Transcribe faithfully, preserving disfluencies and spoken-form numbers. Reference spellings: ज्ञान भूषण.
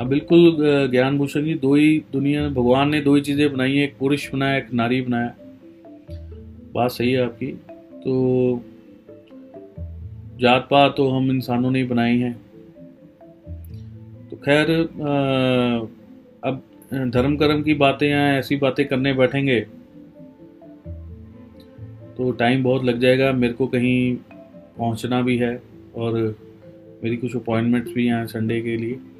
अब बिल्कुल ज्ञान भूषण जी, दो ही दुनिया, भगवान ने दो ही चीज़ें बनाई हैं, एक पुरुष बनाया, एक नारी बनाया। बात सही है आपकी। तो जात पात तो हम इंसानों ने ही बनाई हैं। तो खैर अब धर्म कर्म की बातें या ऐसी बातें करने बैठेंगे तो टाइम बहुत लग जाएगा। मेरे को कहीं पहुंचना भी है और मेरी कुछ अपॉइंटमेंट्स भी हैं संडे के लिए।